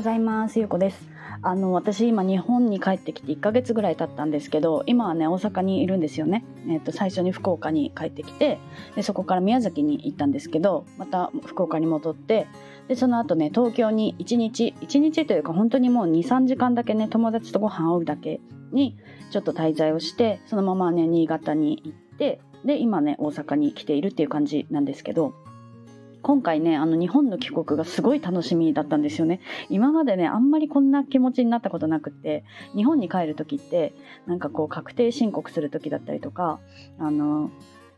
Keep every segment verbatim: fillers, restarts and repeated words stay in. ございます。ゆうこです。あの私今日本に帰ってきていっかげつぐらい経ったんですけど、今はね大阪にいるんですよね。えーと、最初に福岡に帰ってきて、でそこから宮崎に行ったんですけど、また福岡に戻って、でその後ね東京にいちにちいちにちというか本当にもう にさんじかんだけね、友達とご飯を会うだけにちょっと滞在をして、そのままね新潟に行って、で今ね大阪に来ているっていう感じなんですけど、今回ねあの日本の帰国がすごい楽しみだったんですよね。今までねあんまりこんな気持ちになったことなくって、日本に帰る時ってなんかこう確定申告する時だったりとか、あの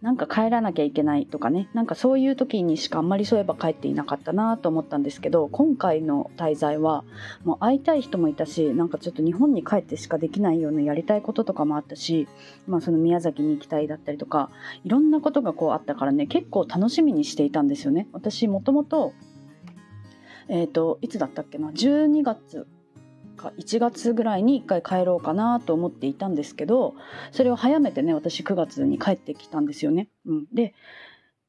なんか帰らなきゃいけないとかね、なんかそういう時にしかあんまりそういえば帰っていなかったなと思ったんですけど、今回の滞在はもう会いたい人もいたし、なんかちょっと日本に帰ってしかできないようなやりたいこととかもあったし、まあその宮崎に行きたいだったりとか、いろんなことがこうあったからね、結構楽しみにしていたんですよね。私もともとえっといつだったっけな、じゅうにがついちがつぐらいにいっかい帰ろうかなと思っていたんですけど、それを早めてね私くがつに帰ってきたんですよね、うん、で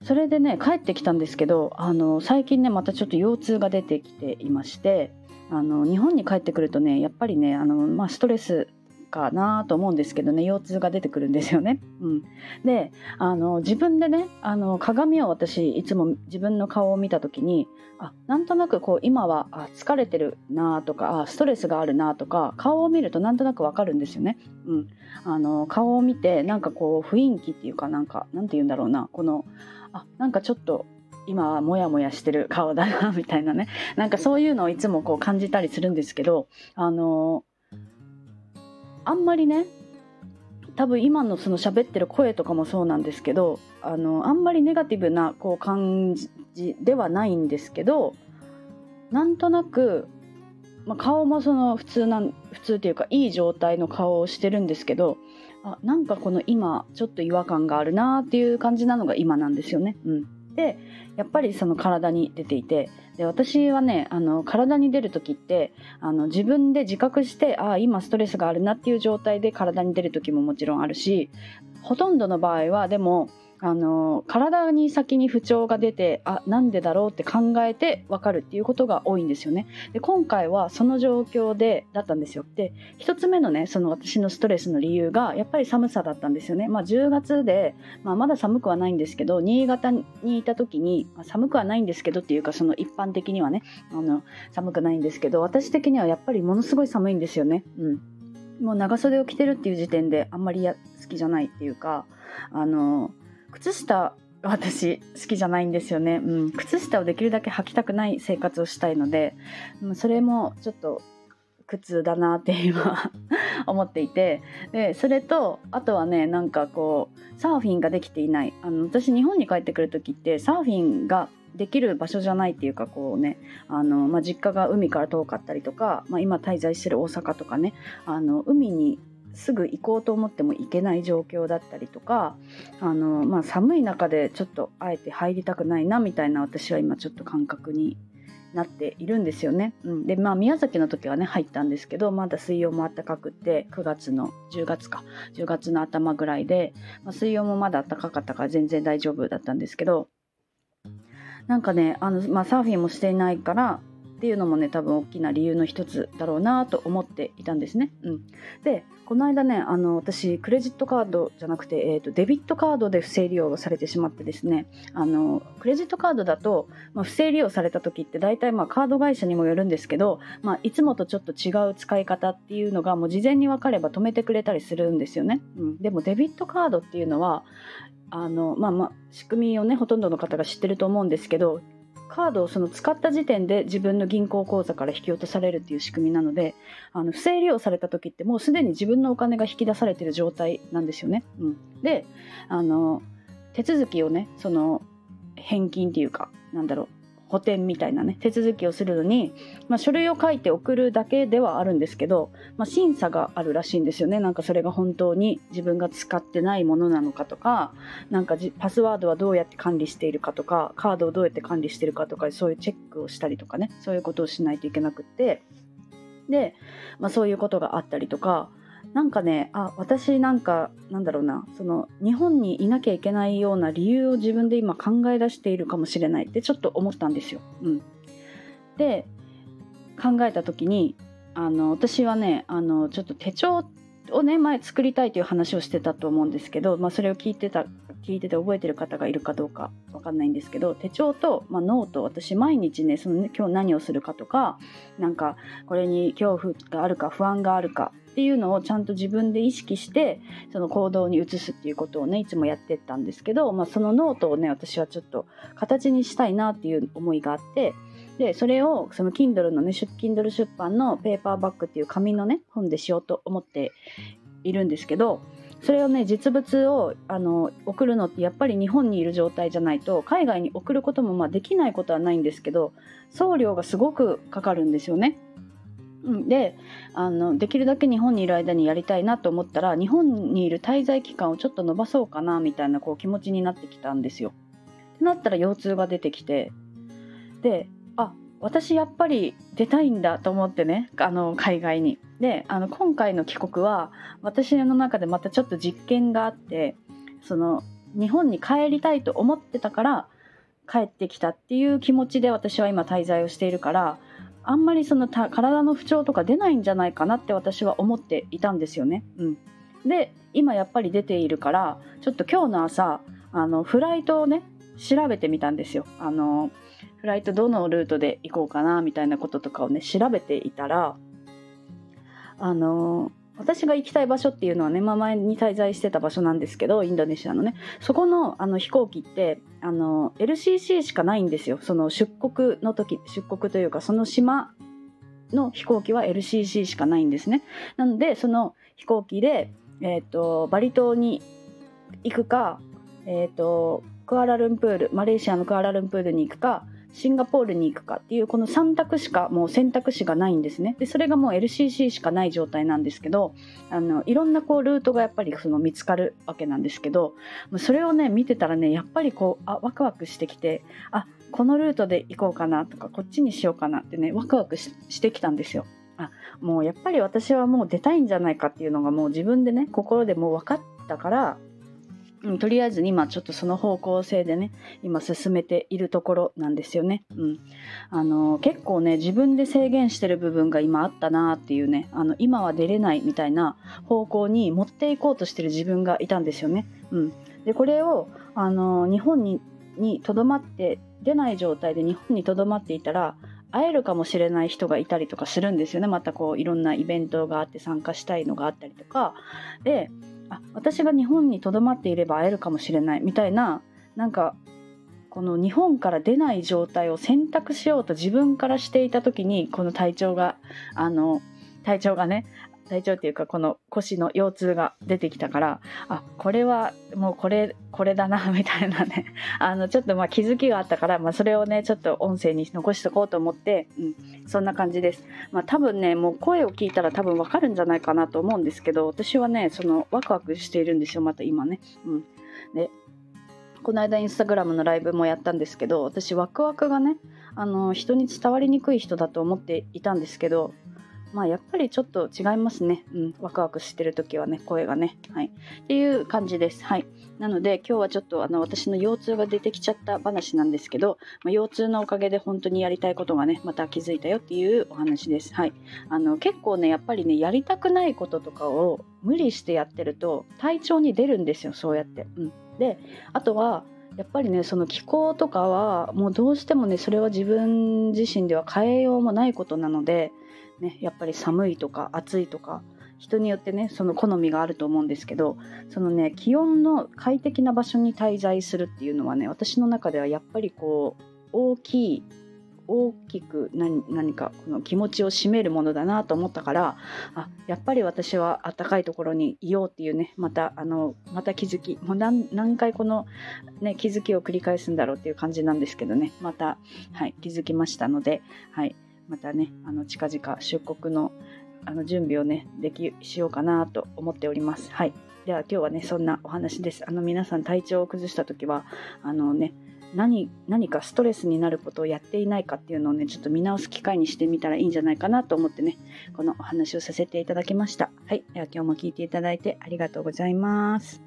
それでね帰ってきたんですけど、あの最近ねまたちょっと腰痛が出てきていまして、あの日本に帰ってくるとねやっぱりねあの、まあ、ストレスかなと思うんですけどね、腰痛が出てくるんですよね、うん、であの自分でねあの鏡を私いつも自分の顔を見た時に、あなんとなくこう今はあ疲れてるなとか、あストレスがあるなとか、顔を見るとなんとなくわかるんですよね、うん、あの顔を見てなんかこう雰囲気っていうか、なんかなんて言うんだろうな、このあなんかちょっと今はモヤモヤしてる顔だなみたいなね、なんかそういうのをいつもこう感じたりするんですけど、あのあんまりね多分今のその喋ってる声とかもそうなんですけど、あのあんまりネガティブなこう感じではないんですけど、なんとなく、まあ、顔もその普通なん普通というかいい状態の顔をしてるんですけど、あなんかこの今ちょっと違和感があるなっていう感じなのが今なんですよね、うん、でやっぱりその体に出ていて、で私はねあの体に出る時ってあの自分で自覚して、あ今ストレスがあるなっていう状態で体に出る時ももちろんあるし、ほとんどの場合はでもあの体に先に不調が出て、あなんでだろうって考えて分かるっていうことが多いんですよね。で今回はその状況でだったんですよ。で一つ目のねその私のストレスの理由がやっぱり寒さだったんですよね。まあ、じゅうがつで、まあ、まだ寒くはないんですけど、新潟にいた時に、まあ、寒くはないんですけどっていうかその一般的にはねあの寒くないんですけど、私的にはやっぱりものすごい寒いんですよね、うん、もう長袖を着てるっていう時点であんまり好きじゃないっていうか、あの靴下私好きじゃないんですよね、うん、靴下をできるだけ履きたくない生活をしたいので、それもちょっと苦痛だなって今思っていて、でそれとあとはねなんかこうサーフィンができていない、あの私日本に帰ってくる時ってサーフィンができる場所じゃないっていうか、こうねあの、まあ、実家が海から遠かったりとか、まあ、今滞在してる大阪とかね、あの海にすぐ行こうと思っても行けない状況だったりとか、あの、まあ、寒い中でちょっとあえて入りたくないなみたいな、私は今ちょっと感覚になっているんですよね、うん、で、まあ、宮崎の時はね入ったんですけど、まだ水温も暖かくてくがつのじゅうがつかじゅうがつの頭ぐらいで、まあ、水温もまだ暖かかったから全然大丈夫だったんですけど、なんかねあの、まあ、サーフィンもしていないからっていうのもね多分大きな理由の一つだろうなと思っていたんですね、うん、でこの間ねあの私クレジットカードじゃなくて、えーと、デビットカードで不正利用されてしまってですね、あのクレジットカードだと、まあ、不正利用された時って大体まあカード会社にもよるんですけど、まあ、いつもとちょっと違う使い方っていうのがもう事前に分かれば止めてくれたりするんですよね、うん、でもデビットカードっていうのはあの、まあ、まあ仕組みをねほとんどの方が知ってると思うんですけど、カードをその使った時点で自分の銀行口座から引き落とされるっていう仕組みなので、あの不正利用された時ってもうすでに自分のお金が引き出されている状態なんですよね、うん、であの手続きをねその返金っていうかなんだろう補填みたいなね手続きをするのに、まあ、書類を書いて送るだけではあるんですけど、まあ、審査があるらしいんですよね。なんかそれが本当に自分が使ってないものなのかとか、なんかパスワードはどうやって管理しているかとか、カードをどうやって管理しているかとか、そういうチェックをしたりとかね、そういうことをしないといけなくって、で、まあ、そういうことがあったりとか、なんかねあ私なんかなんだろうなその日本にいなきゃいけないような理由を自分で今考え出しているかもしれないってちょっと思ったんですよ、うん、で考えた時に、あの私はね、あのちょっと手帳をね前作りたいという話をしてたと思うんですけど、まあ、それを聞いてた聞いてて覚えてる方がいるかどうかわかんないんですけど、手帳と、まあ、ノート、私毎日ねその今日何をするかとか、なんかこれに恐怖があるか不安があるかっていうのをちゃんと自分で意識してその行動に移すっていうことをねいつもやってったんですけど、まあ、そのノートをね私はちょっと形にしたいなっていう思いがあって、でそれをその Kindle のね Kindle 出版のペーパーバッグっていう紙のね本でしようと思っているんですけど、それをね実物をあの送るのってやっぱり日本にいる状態じゃないと海外に送ることもまあできないことはないんですけど、送料がすごくかかるんですよね。で、あのできるだけ日本にいる間にやりたいなと思ったら、日本にいる滞在期間をちょっと延ばそうかなみたいなこう気持ちになってきたんですよ。ってなったら腰痛が出てきて、であ私やっぱり出たいんだと思ってね、あの海外に。であの今回の帰国は私の中でまたちょっと実験があって、その日本に帰りたいと思ってたから帰ってきたっていう気持ちで私は今滞在をしているから、あんまりその体の不調とか出ないんじゃないかなって私は思っていたんですよね、うん、で今やっぱり出ているから、ちょっと今日の朝あのフライトをね調べてみたんですよ。あのフライトどのルートで行こうかなみたいなこととかをね調べていたら、あの私が行きたい場所っていうのはね、まあ、前に滞在してた場所なんですけど、インドネシアのねそこ の, あの飛行機ってあの エルシーシー しかないんですよ。その出国の時、出国というかその島の飛行機は エルシーシー しかないんですね。なのでその飛行機で、えー、とバリ島に行くか、えー、とクアラルンプール、マレーシアのクアラルンプールに行くか、シンガポールに行くかっていうこのさん択しかもう選択肢がないんですね。でそれがもう エルシーシー しかない状態なんですけど、あのいろんなこうルートがやっぱりその見つかるわけなんですけど、それをね見てたらねやっぱりこうあワクワクしてきて、あこのルートで行こうかなとかこっちにしようかなってねワクワク し, してきたんですよ。あもうやっぱり私はもう出たいんじゃないかっていうのがもう自分でね心でもう分かったから、とりあえず今ちょっとその方向性でね今進めているところなんですよね、うん、あの結構ね自分で制限してる部分が今あったなっていうね、あの今は出れないみたいな方向に持っていこうとしてる自分がいたんですよね、うん、でこれをあの日本にとどまって出ない状態で日本にとどまっていたら会えるかもしれない人がいたりとかするんですよね。またこういろんなイベントがあって参加したいのがあったりとかで、あ私が日本にとどまっていれば会えるかもしれないみたいな、なんかこの日本から出ない状態を選択しようと自分からしていた時に、この体調があの体調がね体調っていうかこの腰の腰痛が出てきたから、あこれはもうこれこれだなみたいなねあのちょっとまあ気づきがあったから、まあ、それをねちょっと音声に残しとこうと思って、うん、そんな感じです、まあ、多分ねもう声を聞いたら多分わかるんじゃないかなと思うんですけど、私はねそのワクワクしているんですよまた今ね、うん、でこの間インスタグラムのライブもやったんですけど、私ワクワクがねあの人に伝わりにくい人だと思っていたんですけど、まあ、やっぱりちょっと違いますね、うん、ワクワクしてるときはね声がね、はい、っていう感じです、はい、なので今日はちょっとあの私の腰痛が出てきちゃった話なんですけど、まあ、腰痛のおかげで本当にやりたいことがねまた気づいたよっていうお話です、はい、あの結構ねやっぱりねやりたくないこととかを無理してやってると体調に出るんですよそうやって、うん、であとはやっぱりねその気候とかはもうどうしてもねそれは自分自身では変えようもないことなのでね、やっぱり寒いとか暑いとか人によってねその好みがあると思うんですけど、そのね気温の快適な場所に滞在するっていうのはね私の中ではやっぱりこう大きい大きく 何, 何かこの気持ちを占めるものだなと思ったから、あやっぱり私は暖かいところにいようっていうねまたあのまた気づき、もう 何, 何回この、ね、気づきを繰り返すんだろうっていう感じなんですけどね、また、はい、気づきましたので、はいまたね、あの近々出国の、あの準備をね、できしようかなと思っております。はい。では今日はね、そんなお話です。あの皆さん体調を崩したときは、あのね、何、何かストレスになることをやっていないかっていうのをね、ちょっと見直す機会にしてみたらいいんじゃないかなと思ってね、このお話をさせていただきました。はい。では今日も聞いていただいてありがとうございます。